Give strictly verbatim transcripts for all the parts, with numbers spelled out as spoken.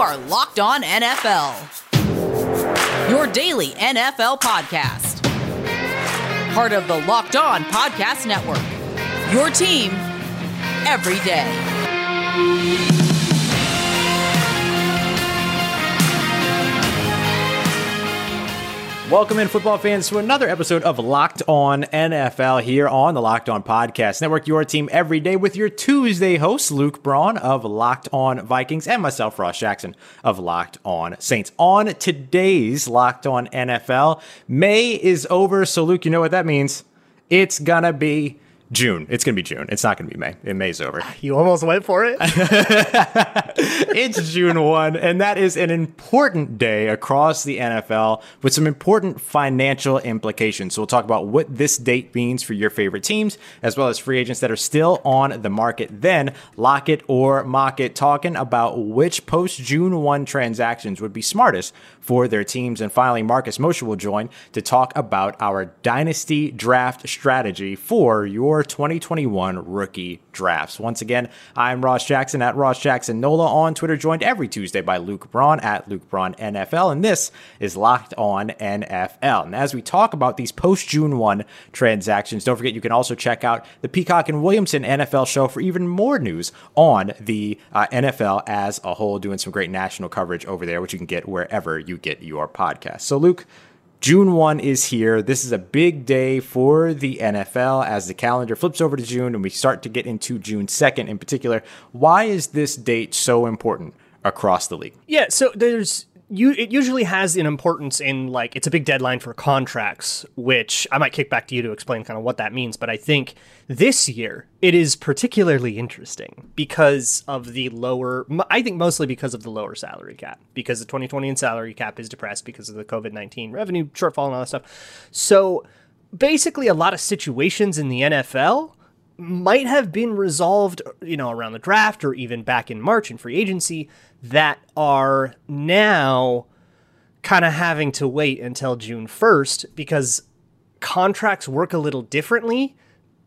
are Locked On N F L, your daily N F L podcast. Part of the Locked On Podcast Network, your team every day. Welcome in, football fans, to another episode of Locked On N F L here on the Locked On Podcast Network, your team every day, with your Tuesday host, Luke Braun of Locked On Vikings, and myself, Ross Jackson of Locked On Saints. On today's Locked On N F L, May is over, so Luke, you know what that means. It's gonna be June. It's going to be June. It's not going to be May. It May's over. You almost went for it. It's June first, and that is an important day across the N F L with some important financial implications. So we'll talk about what this date means for your favorite teams, as well as free agents that are still on the market. Then lock it or mock it, talking about which post-June first transactions would be smartest for their teams. And finally, Marcus Mosher will join to talk about our dynasty draft strategy for your twenty twenty-one rookie drafts. Once again, I'm Ross Jackson at RossJacksonNOLA on Twitter, joined every Tuesday by Luke Braun at Luke Braun N F L, and this is Locked On N F L. And as we talk about these post-June first transactions, don't forget you can also check out the Peacock and Williamson N F L show for even more news on the uh, N F L as a whole, doing some great national coverage over there, which you can get wherever you get your podcast. So, Luke, June first is here. This is a big day for the N F L as the calendar flips over to June and we start to get into June second in particular. Why is this date so important across the league? Yeah, so there's you. It usually has an importance in, like, it's a big deadline for contracts, which I might kick back to you to explain kind of what that means. But I think this year it is particularly interesting because of the lower, I think mostly because of the lower salary cap, because the twenty twenty salary cap is depressed because of the COVID nineteen revenue shortfall and all that stuff. So basically a lot of situations in the N F L might have been resolved, you know, around the draft or even back in March in free agency that are now kind of having to wait until June first because contracts work a little differently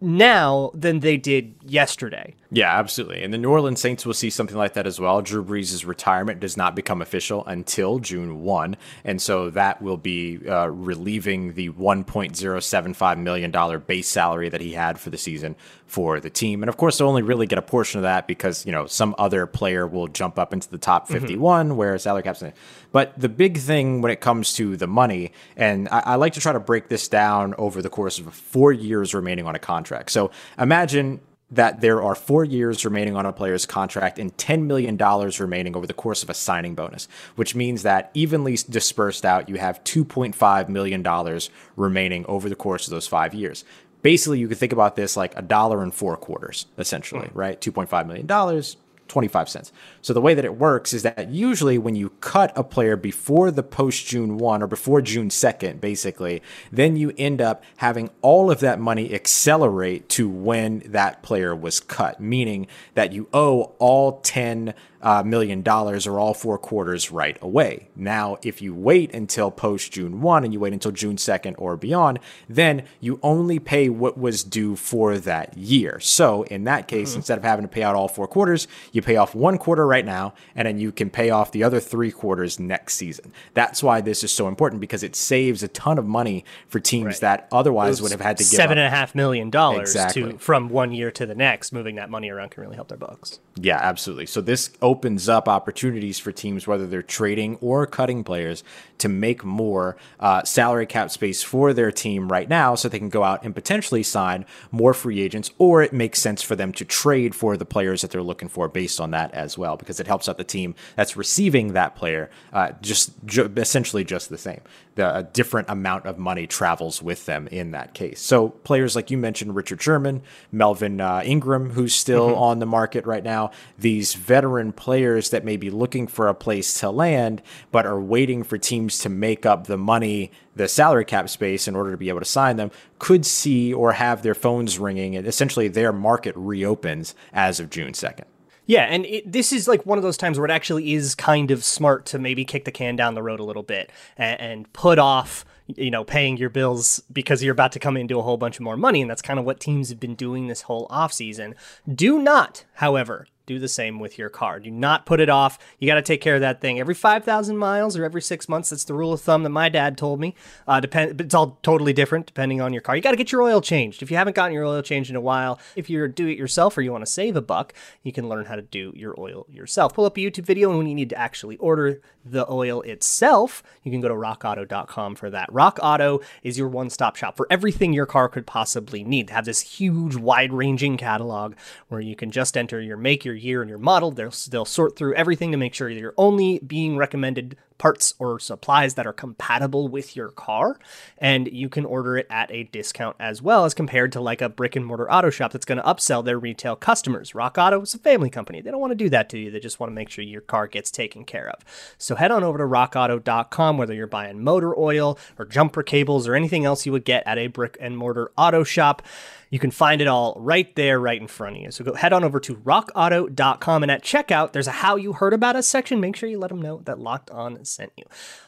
now than they did yesterday. Yeah, absolutely. And the New Orleans Saints will see something like that as well. Drew Brees' retirement does not become official until June first. And so that will be uh, relieving the one point oh seven five million dollars base salary that he had for the season for the team. And of course, they'll only really get a portion of that because, you know, some other player will jump up into the top fifty-one mm-hmm. where salary caps. But the big thing when it comes to the money, and I, I like to try to break this down over the course of four years remaining on a contract. So imagine that there are four years remaining on a player's contract and ten million dollars remaining over the course of a signing bonus, which means that evenly dispersed out, you have two point five million dollars remaining over the course of those five years. Basically, you could think about this like a dollar and four quarters, essentially, mm. right? two point five million dollars. twenty-five cents. So the way that it works is that usually when you cut a player before the post June first or before June second, basically, then you end up having all of that money accelerate to when that player was cut, meaning that you owe all ten Uh, million dollars or all four quarters right away. Now, if you wait until post June first and you wait until June second or beyond, then you only pay what was due for that year. So in that case, mm-hmm. instead of having to pay out all four quarters, you pay off one quarter right now, and then you can pay off the other three quarters next season. That's why this is so important, because it saves a ton of money for teams right. that otherwise would have had to give seven and a half million dollars exactly. to from one year to the next. Moving that money around can really help their books. Yeah, absolutely. So this opens up opportunities for teams, whether they're trading or cutting players, to make more uh, salary cap space for their team right now so they can go out and potentially sign more free agents, or it makes sense for them to trade for the players that they're looking for based on that as well, because it helps out the team that's receiving that player uh, just ju- essentially just the same. The, a different amount of money travels with them in that case. So players like you mentioned, Richard Sherman, Melvin uh, Ingram, who's still mm-hmm. on the market right now, these veteran players players that may be looking for a place to land, but are waiting for teams to make up the money, the salary cap space, in order to be able to sign them, could see or have their phones ringing, and essentially their market reopens as of June second. Yeah, and it, this is like one of those times where it actually is kind of smart to maybe kick the can down the road a little bit and, and put off, you know, paying your bills because you're about to come into a whole bunch of more money. And that's kind of what teams have been doing this whole offseason. Do not, however, do the same with your car. Do not put it off. You got to take care of that thing every five thousand miles or every six months. That's the rule of thumb that my dad told me. Uh, depend, but it's all totally different depending on your car. You got to get your oil changed. If you haven't gotten your oil changed in a while, if you're do it yourself or you want to save a buck, you can learn how to do your oil yourself. Pull up a YouTube video, and when you need to actually order the oil itself, you can go to rock auto dot com for that. Rock Auto is your one-stop shop for everything your car could possibly need. They have this huge, wide-ranging catalog where you can just enter your make, your year, and your model. They'll, they'll sort through everything to make sure you're only being recommended parts or supplies that are compatible with your car, and you can order it at a discount as well as compared to like a brick and mortar auto shop that's going to upsell their retail customers. Rock Auto is a family company. They don't want to do that to you. They just want to make sure your car gets taken care of. So head on over to rock auto dot com, whether you're buying motor oil or jumper cables or anything else you would get at a brick and mortar auto shop. You can find it all right there, right in front of you. So go head on over to rock auto dot com, and at checkout, there's a How You Heard About Us section. Make sure you let them know that Locked On sent you.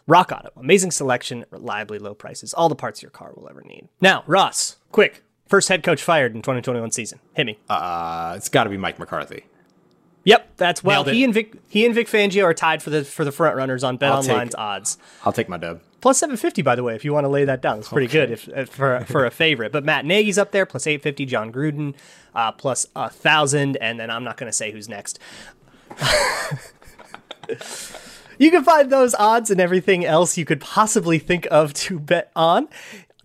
Rock Auto, amazing selection, reliably low prices, all the parts your car will ever need. Now, Ross, quick, first head coach fired in twenty twenty-one season. Hit me. Uh, it's got to be Mike McCarthy. Yep, that's well. He and Vic, he and Vic Fangio are tied for the for the front runners on BetOnline's odds. I'll take my dub. Plus seven fifty, by the way, if you want to lay that down. It's pretty okay. good if, if for for a favorite. But Matt Nagy's up there, plus eight fifty. John Gruden, uh, plus one thousand. And then I'm not going to say who's next. You can find those odds and everything else you could possibly think of to bet on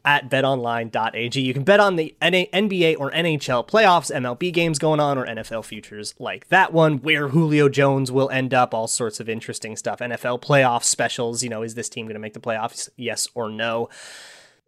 at bet online dot a g. You can bet on the N B A or N H L playoffs, M L B games going on, or N F L futures like that one, where Julio Jones will end up, all sorts of interesting stuff. N F L playoff specials, you know, is this team going to make the playoffs? Yes or no.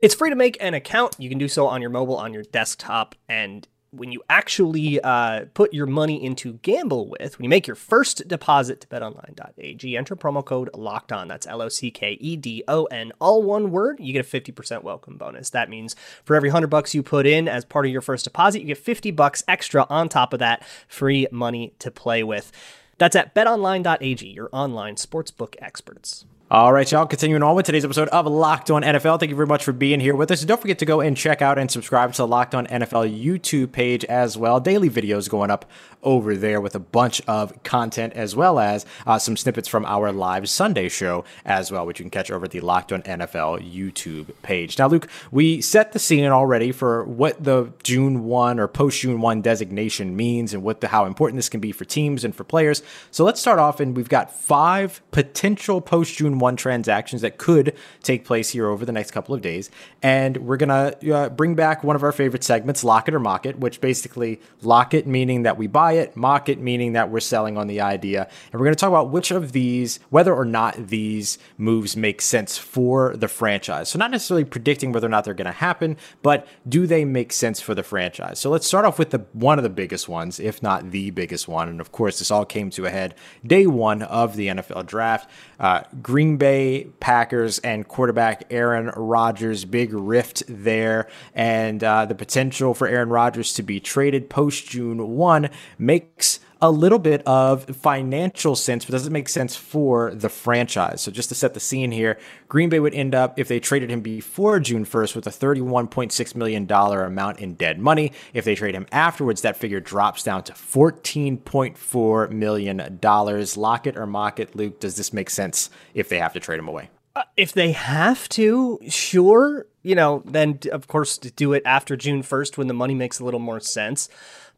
It's free to make an account. You can do so on your mobile, on your desktop, and when you actually uh, put your money into gamble with, when you make your first deposit to bet online dot a g, enter promo code LOCKEDON. That's L O C K E D O N, all one word. You get a fifty percent welcome bonus. That means for every one hundred bucks you put in as part of your first deposit, you get fifty bucks extra on top of that, free money to play with. That's at bet online dot a g, your online sportsbook experts. All right, y'all, continuing on with today's episode of Locked On N F L. Thank you very much for being here with us. And don't forget to go and check out and subscribe to the Locked On N F L YouTube page as well. Daily videos going up over there with a bunch of content, as well as uh, some snippets from our live Sunday show as well, which you can catch over at the Locked On N F L YouTube page. Now, Luke, we set the scene already for what the June first or post-June first designation means and what the, how important this can be for teams and for players. So let's start off, and we've got five potential post-June first one transactions that could take place here over the next couple of days. And we're going to uh, bring back one of our favorite segments, Lock It or Mock It, which basically lock it meaning that we buy it, mock it meaning that we're selling on the idea. And we're going to talk about which of these, whether or not these moves make sense for the franchise. So not necessarily predicting whether or not they're going to happen, but do they make sense for the franchise? So let's start off with the one of the biggest ones, if not the biggest one. And of course, this all came to a head day one of the N F L draft. Uh, Green Bay Packers and quarterback Aaron Rodgers, big rift there, and uh, the potential for Aaron Rodgers to be traded post-June first makes a little bit of financial sense, but doesn't make sense for the franchise. So just to set the scene here, Green Bay would end up, if they traded him before June first, with a thirty-one point six million dollars amount in dead money. If they trade him afterwards, that figure drops down to fourteen point four million dollars. Lock it or mock it, Luke? Does this make sense if they have to trade him away? Uh, if they have to, sure. You know, then of course to do it after June first when the money makes a little more sense.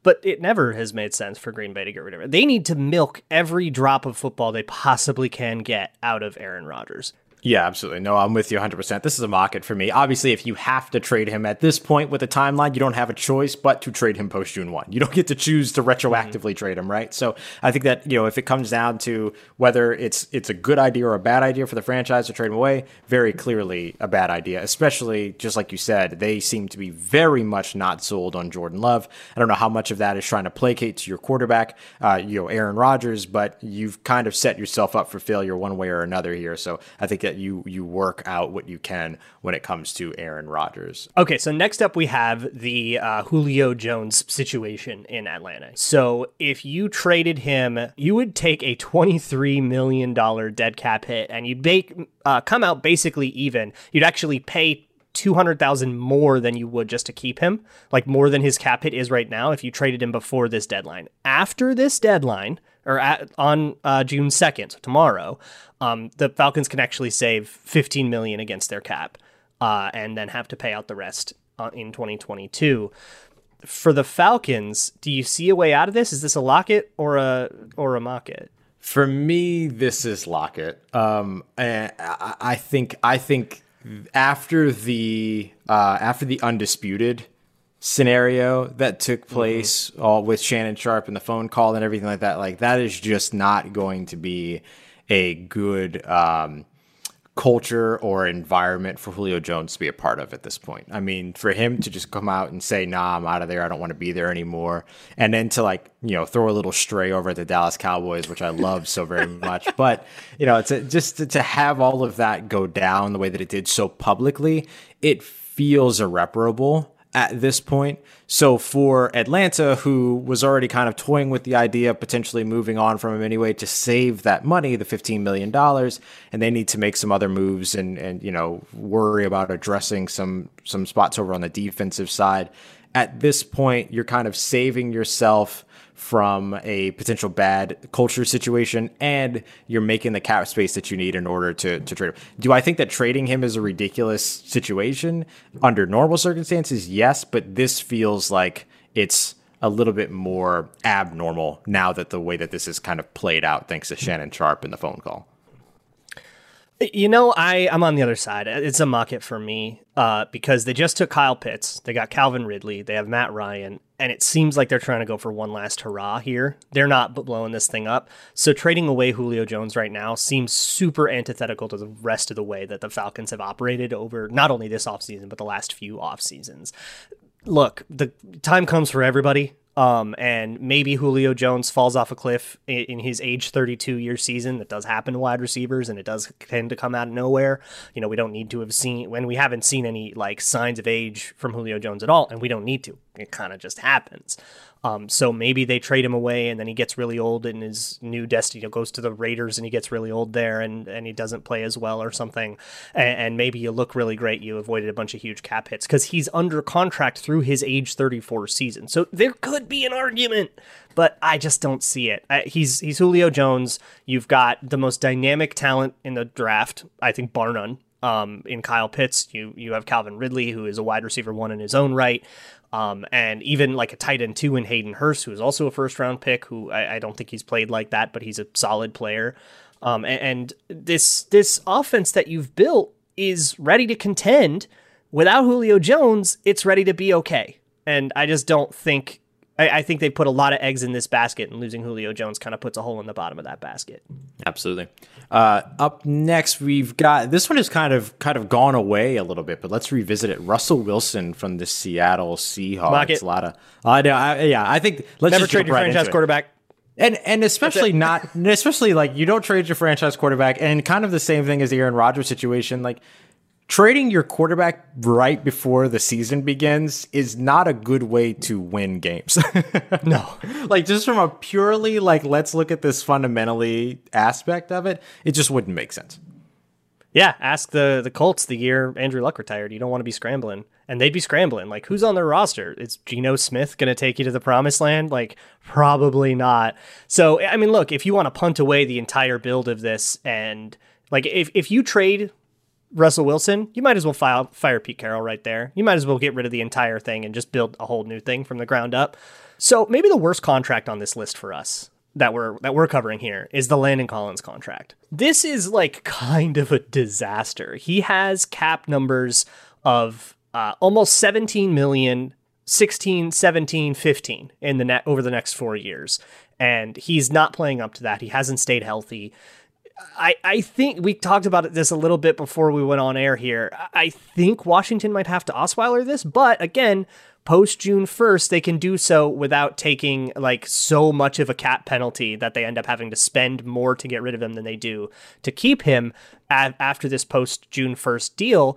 But it never has made sense for Green Bay to get rid of it. They need to milk every drop of football they possibly can get out of Aaron Rodgers. Yeah, absolutely. No, I'm with you one hundred percent. This is a mock it for me. Obviously, if you have to trade him at this point with a timeline, you don't have a choice but to trade him post-June first. You don't get to choose to retroactively mm-hmm. trade him, right? So I think that, you know, if it comes down to whether it's it's a good idea or a bad idea for the franchise to trade him away, very clearly a bad idea, especially just like you said, they seem to be very much not sold on Jordan Love. I don't know how much of that is trying to placate to your quarterback, uh, you know, Aaron Rodgers, but you've kind of set yourself up for failure one way or another here. So I think that you you work out what you can when it comes to Aaron Rodgers. Okay, so next up we have the uh, Julio Jones situation in Atlanta. So if you traded him, you would take a twenty-three million dollars dead cap hit, and you'd make, uh, come out basically even. You'd actually pay two hundred thousand dollars more than you would just to keep him, like more than his cap hit is right now if you traded him before this deadline. After this deadline, or at, on uh, June second, so tomorrow, um, the Falcons can actually save fifteen million dollars against their cap uh, and then have to pay out the rest uh, in twenty twenty-two. For the Falcons, do you see a way out of this? Is this a Lockett or a or a Mockett? For me, this is Lockett. Um, and I, I think I think after the uh, after the undisputed scenario that took place, mm-hmm. all with Shannon Sharpe and the phone call and everything like that, like that is just not going to be a good um, culture or environment for Julio Jones to be a part of at this point. I mean, for him to just come out and say, nah, I'm out of there. I don't want to be there anymore. And then to like, you know, throw a little stray over at the Dallas Cowboys, which I love so very much. But, you know, it's a, just to, to have all of that go down the way that it did so publicly, it feels irreparable at this point. So for Atlanta, who was already kind of toying with the idea of potentially moving on from him anyway to save that money, the fifteen million dollars, and they need to make some other moves and, and you know, worry about addressing some some spots over on the defensive side. At this point, you're kind of saving yourself from a potential bad culture situation, and you're making the cap space that you need in order to, to trade him. Do I think that trading him is a ridiculous situation under normal circumstances? Yes, but this feels like it's a little bit more abnormal now that the way that this is kind of played out, thanks to Shannon Sharpe and the phone call. You know, I, I'm on the other side. It's a market for me uh, because they just took Kyle Pitts. They got Calvin Ridley. They have Matt Ryan. And it seems like they're trying to go for one last hurrah here. They're not blowing this thing up. So trading away Julio Jones right now seems super antithetical to the rest of the way that the Falcons have operated over not only this offseason, but the last few offseasons. Look, the time comes for everybody. Um, and maybe Julio Jones falls off a cliff in, in his age thirty-two year season. That does happen to wide receivers, and it does tend to come out of nowhere. You know, we don't need to have seen when we haven't seen any like signs of age from Julio Jones at all. And we don't need to, it kind of just happens. Um, so maybe they trade him away and then he gets really old and his new destiny, you know, goes to the Raiders and he gets really old there and, and he doesn't play as well or something. And, and maybe you look really great. You avoided a bunch of huge cap hits because he's under contract through his age thirty-four season. So there could be an argument, but I just don't see it. I, he's, he's Julio Jones. You've got the most dynamic talent in the draft, I think, bar none. Um, in Kyle Pitts, you you have Calvin Ridley, who is a wide receiver one in his own right, um, and even like a tight end two in Hayden Hurst, who is also a first round pick, who I, I don't think he's played like that, but he's a solid player. Um, and, and this this offense that you've built is ready to contend. Without Julio Jones, it's ready to be okay. And I just don't think I, I think they put a lot of eggs in this basket, and losing Julio Jones kind of puts a hole in the bottom of that basket. Absolutely. Uh, up next, we've got this one has kind of kind of gone away a little bit, but let's revisit it. Russell Wilson from the Seattle Seahawks. It's a lot of I know. I, yeah, I think let's never just trade your right franchise quarterback. And and especially not especially like you don't trade your franchise quarterback, and kind of the same thing as the Aaron Rodgers situation, like. Trading your quarterback right before the season begins is not a good way to win games. No, like just from a purely like, let's look at this fundamentally aspect of it. It just wouldn't make sense. Yeah. Ask the, the Colts the year Andrew Luck retired. You don't want to be scrambling, and they'd be scrambling. Like, who's on their roster? Is Geno Smith going to take you to the promised land? Like, probably not. So, I mean, look, if you want to punt away the entire build of this, and like, if, if you trade Russell Wilson, you might as well file, fire Pete Carroll right there. You might as well get rid of the entire thing and just build a whole new thing from the ground up. So maybe the worst contract on this list for us that we're that we're covering here is the Landon Collins contract. This is like kind of a disaster. He has cap numbers of uh, almost seventeen million, sixteen, seventeen, fifteen in the net over the next four years. And he's not playing up to that. He hasn't stayed healthy. I, I think we talked about this a little bit before we went on air here. I think Washington might have to Osweiler this, but again, post June first, they can do so without taking like so much of a cap penalty that they end up having to spend more to get rid of him than they do to keep him a- after this post June first deal.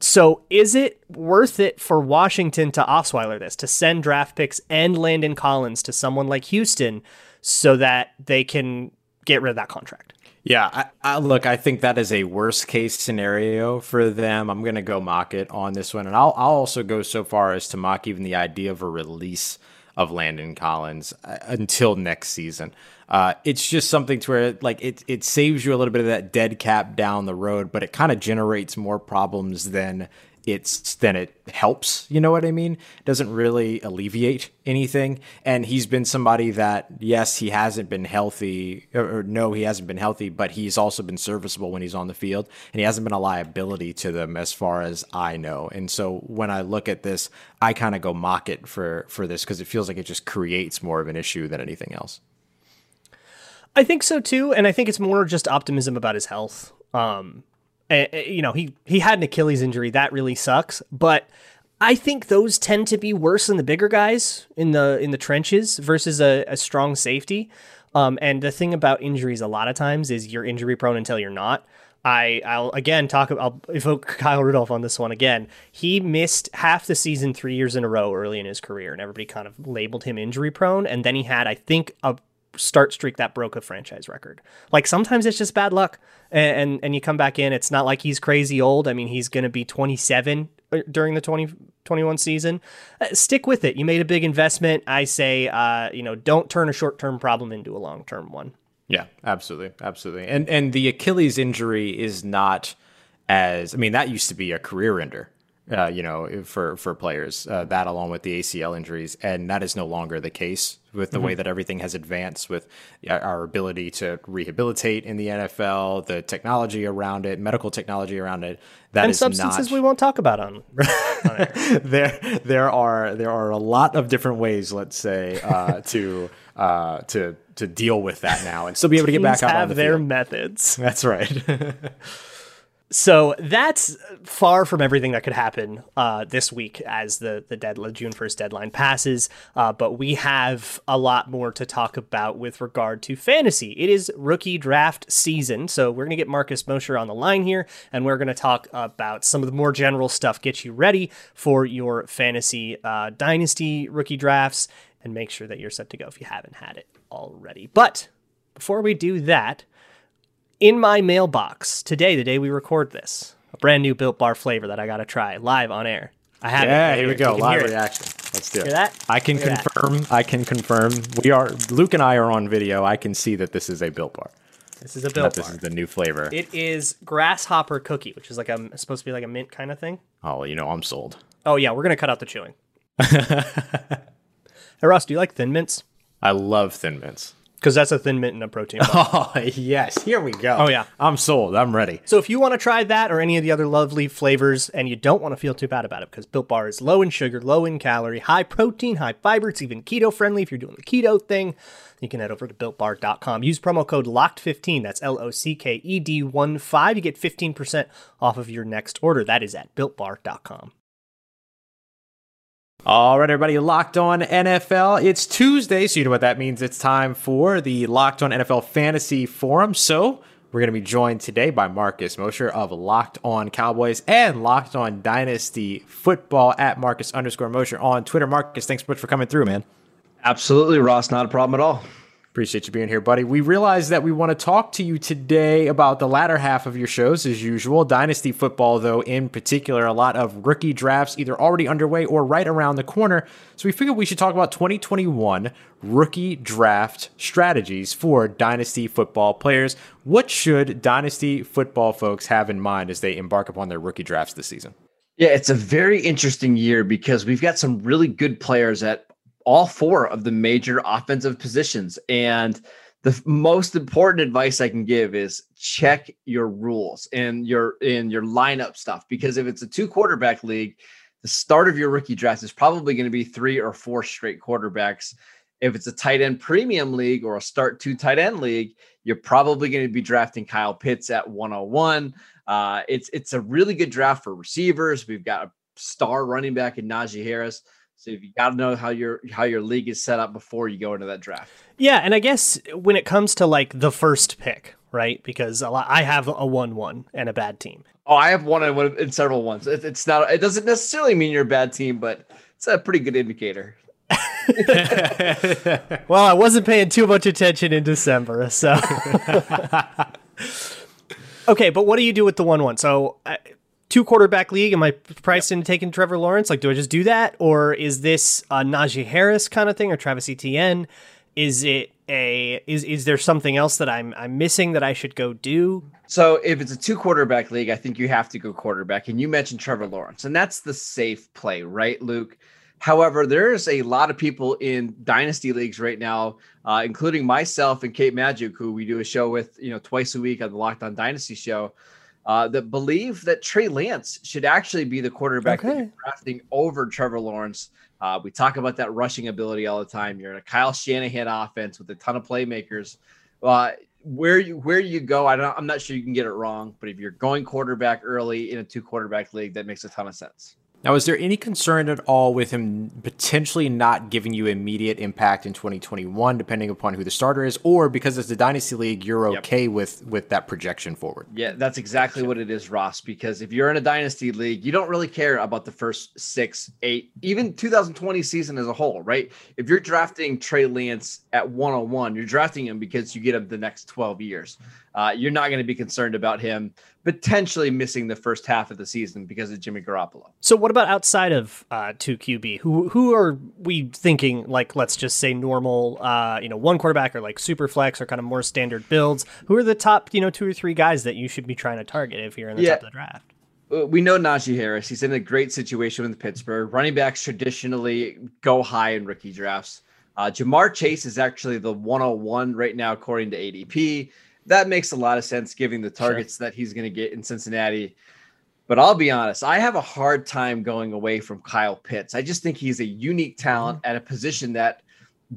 So is it worth it for Washington to Osweiler this, to send draft picks and Landon Collins to someone like Houston so that they can get rid of that contract? Yeah, I, I, look, I think that is a worst case scenario for them. I'm going to go mock it on this one. And I'll, I'll also go so far as to mock even the idea of a release of Landon Collins until next season. Uh, it's just something to where like it it saves you a little bit of that dead cap down the road, but it kind of generates more problems than it's then it helps. You know what I mean? It doesn't really alleviate anything. And he's been somebody that, yes, he hasn't been healthy or, or no, he hasn't been healthy, but he's also been serviceable when he's on the field, and he hasn't been a liability to them as far as I know. And so when I look at this, I kind of go mock it for, for this, because it feels like it just creates more of an issue than anything else. I think so too. And I think it's more just optimism about his health. Um, And, you know, he, he had an Achilles injury. That really sucks. But I think those tend to be worse than the bigger guys in the in the trenches versus a, a strong safety. Um, and the thing about injuries a lot of times is you're injury prone until you're not. I, I'll again talk about I'll evoke Kyle Rudolph on this one again. He missed half the season three years in a row early in his career, and everybody kind of labeled him injury prone. And then he had, I think, a start streak that broke a franchise record. Like, sometimes it's just bad luck, and, and and you come back in. It's not like he's crazy old. I mean, he's gonna be twenty-seven during the twenty twenty-one season. Uh, stick with it. You made a big investment. I say uh you know, don't turn a short-term problem into a long-term one. Yeah, absolutely, absolutely. And and the Achilles injury is not as, I mean, that used to be a career ender. Uh, you know, for, for players, uh, that along with the A C L injuries. And that is no longer the case with the mm-hmm. way that everything has advanced with our ability to rehabilitate in the N F L, the technology around it, medical technology around it. That and is substances not... we won't talk about on, on air. there, there are, there are a lot of different ways, let's say, uh, to, uh, to, to deal with that now and still be able to get back out on the field. Teams have their methods. That's right. So that's far from everything that could happen uh, this week as the, the deadline, June first deadline passes. Uh, but we have a lot more to talk about with regard to fantasy. It is rookie draft season. So we're going to get Marcus Mosher on the line here, and we're going to talk about some of the more general stuff, get you ready for your fantasy uh, dynasty rookie drafts, and make sure that you're set to go if you haven't had it already. But before we do that, in my mailbox today, the day we record this, a brand new Built Bar flavor that I got to try live on air. I have yeah, it. Yeah, here we go. Live reaction. Let's do it. Hear that? I can hear confirm. That. I can confirm. We are, Luke and I are on video. I can see that this is a Built Bar. This is a Built Bar. This is the new flavor. It is grasshopper cookie, which is like a, supposed to be like a mint kind of thing. Oh, you know, I'm sold. Oh, yeah. We're going to cut out the chewing. Hey, Ross, do you like Thin Mints? I love Thin Mints. Because that's a Thin Mint and a protein bar. Oh, yes. Here we go. Oh, yeah. I'm sold. I'm ready. So if you want to try that or any of the other lovely flavors, and you don't want to feel too bad about it, because Built Bar is low in sugar, low in calorie, high protein, high fiber. It's even keto-friendly if you're doing the keto thing. You can head over to built bar dot com. Use promo code locked fifteen. That's L O C K E D one five. You get fifteen percent off of your next order. That is at built bar dot com. All right, everybody, Locked On N F L. It's Tuesday, so you know what that means. It's time for the Locked On N F L Fantasy Forum. So we're going to be joined today by Marcus Mosher of Locked On Cowboys and Locked On Dynasty Football at Marcus underscore Mosher on Twitter. Marcus, thanks so much for coming through, man. Absolutely, Ross. Not a problem at all. Appreciate you being here, buddy. We realize that we want to talk to you today about the latter half of your shows, as usual. Dynasty football, though, in particular, a lot of rookie drafts either already underway or right around the corner. So we figured we should talk about twenty twenty-one rookie draft strategies for dynasty football players. What should dynasty football folks have in mind as they embark upon their rookie drafts this season? Yeah, it's a very interesting year because we've got some really good players at all four of the major offensive positions. And the most important advice I can give is check your rules and your, in your lineup stuff, because if it's a two quarterback league, the start of your rookie draft is probably going to be three or four straight quarterbacks. If it's a tight end premium league or a start two tight end league, you're probably going to be drafting Kyle Pitts at one oh one. Uh, it's, it's a really good draft for receivers. We've got a star running back in Najee Harris. So you got to know how your how your league is set up before you go into that draft. Yeah, and I guess when it comes to like the first pick, right? Because a lot, I have a one one and a bad team. Oh, I have one and, one and several ones. It, it's not. It doesn't necessarily mean you're a bad team, but it's a pretty good indicator. Well, I wasn't paying too much attention in December, so. Okay, but what do you do with the one one? So uh, two quarterback league, am I priced yep. into taking Trevor Lawrence? Like, do I just do that? Or is this a Najee Harris kind of thing or Travis Etienne? Is it a is is there something else that I'm I'm missing that I should go do? So if it's a two quarterback league, I think you have to go quarterback. And you mentioned Trevor Lawrence, and that's the safe play, right, Luke? However, there's a lot of people in dynasty leagues right now, uh, including myself and Kate Magic, who we do a show with, you know, twice a week on the Locked On Dynasty show, uh, that believe that Trey Lance should actually be the quarterback okay. that you're drafting over Trevor Lawrence. Uh, we talk about that rushing ability all the time. You're in a Kyle Shanahan offense with a ton of playmakers. Uh, where you where you go, I don't, I'm not sure you can get it wrong, but if you're going quarterback early in a two quarterback league, that makes a ton of sense. Now, is there any concern at all with him potentially not giving you immediate impact in twenty twenty-one, depending upon who the starter is, or because it's the Dynasty League, you're yep. okay with, with that projection forward? Yeah, that's exactly what it is, Ross, because if you're in a Dynasty League, you don't really care about the first six, eight, even two thousand twenty season as a whole, right? If you're drafting Trey Lance at one oh one, you're drafting him because you get him the next twelve years. Uh, you're not going to be concerned about him potentially missing the first half of the season because of Jimmy Garoppolo. So what about outside of uh, two Q B? Who who are we thinking, like, let's just say normal, uh, you know, one quarterback or like super flex or kind of more standard builds? Who are the top, you know, two or three guys that you should be trying to target if you're in the yeah. top of the draft? We know Najee Harris. He's in a great situation with Pittsburgh. Running backs traditionally go high in rookie drafts. Uh, Ja'Marr Chase is actually the one oh one right now, according to A D P. That makes a lot of sense, given the targets sure. that he's going to get in Cincinnati. But I'll be honest, I have a hard time going away from Kyle Pitts. I just think he's a unique talent mm-hmm. at a position that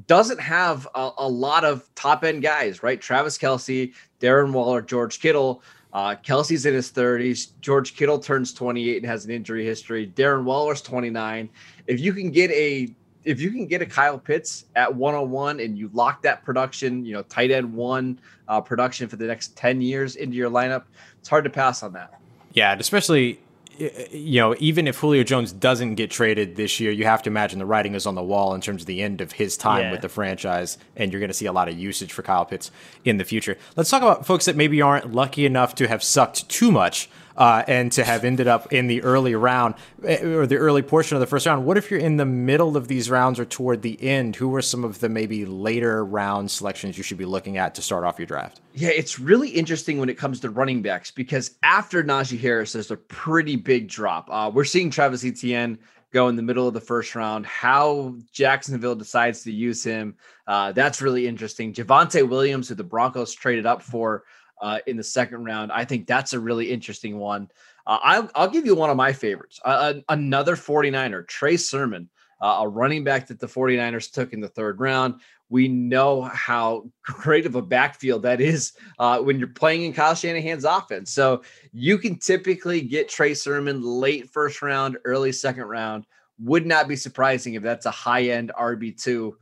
doesn't have a, a lot of top-end guys, right? Travis Kelce, Darren Waller, George Kittle. Uh, Kelce's in his thirties. George Kittle turns twenty-eight and has an injury history. Darren Waller's twenty-nine. If you can get a If you can get a Kyle Pitts at one oh one and you lock that production, you know, tight end one uh, production for the next ten years into your lineup, it's hard to pass on that. Yeah, and especially, you know, even if Julio Jones doesn't get traded this year, you have to imagine the writing is on the wall in terms of the end of his time yeah. with the franchise, and you're going to see a lot of usage for Kyle Pitts in the future. Let's talk about folks that maybe aren't lucky enough to have sucked too much Uh, and to have ended up in the early round or the early portion of the first round. What if you're in the middle of these rounds or toward the end? Who are some of the maybe later round selections you should be looking at to start off your draft? Yeah, it's really interesting when it comes to running backs, because after Najee Harris, there's a pretty big drop. Uh, we're seeing Travis Etienne go in the middle of the first round. How Jacksonville decides to use him, uh, that's really interesting. Javonte Williams, who the Broncos traded up for, Uh, in the second round. I think that's a really interesting one. Uh, I'll, I'll give you one of my favorites. Uh, another forty-niner, Trey Sermon, uh, a running back that the forty-niners took in the third round. We know how great of a backfield that is uh, when you're playing in Kyle Shanahan's offense. So you can typically get Trey Sermon late first round, early second round. Would not be surprising if that's a high-end R B two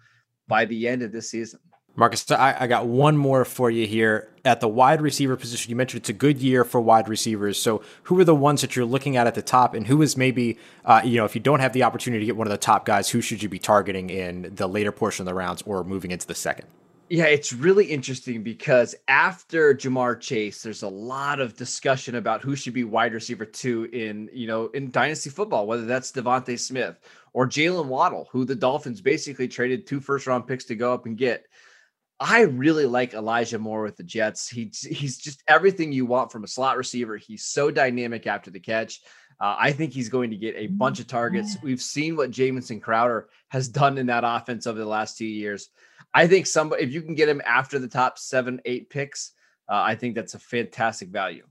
by the end of this season. Marcus, I, I got one more for you here. At the wide receiver position, you mentioned it's a good year for wide receivers. So who are the ones that you're looking at at the top, and who is maybe, uh, you know, if you don't have the opportunity to get one of the top guys, who should you be targeting in the later portion of the rounds or moving into the second? Yeah, it's really interesting because after Ja'Marr Chase, there's a lot of discussion about who should be wide receiver two in, you know, in dynasty football, whether that's Devontae Smith or Jaylen Waddle, who the Dolphins basically traded two first round picks to go up and get. I really like Elijah Moore with the Jets. He, he's just everything you want from a slot receiver. He's so dynamic after the catch. Uh, I think he's going to get a bunch of targets. We've seen what Jamison Crowder has done in that offense over the last two years. I think somebody, if you can get him after the top seven, eight picks, uh, I think that's a fantastic value.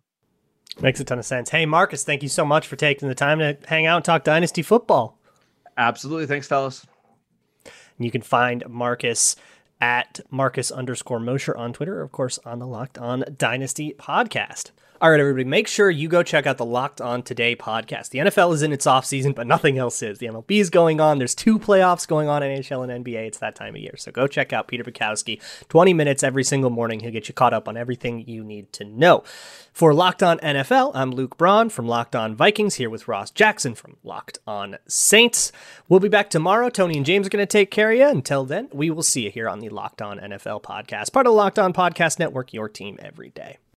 Makes a ton of sense. Hey, Marcus, thank you so much for taking the time to hang out and talk dynasty football. Absolutely. Thanks, fellas. And you can find Marcus at Marcus underscore Mosher on Twitter, of course, on the Locked On Dynasty podcast. All right, everybody, make sure you go check out the Locked On Today podcast. The N F L is in its offseason, but nothing else is. The M L B is going on. There's two playoffs going on, N H L and N B A. It's that time of year. So go check out Peter Bukowski. twenty minutes every single morning. He'll get you caught up on everything you need to know. For Locked On N F L, I'm Luke Braun from Locked On Vikings, here with Ross Jackson from Locked On Saints. We'll be back tomorrow. Tony and James are going to take care of you. Until then, we will see you here on the Locked On N F L podcast, part of the Locked On Podcast Network, your team every day.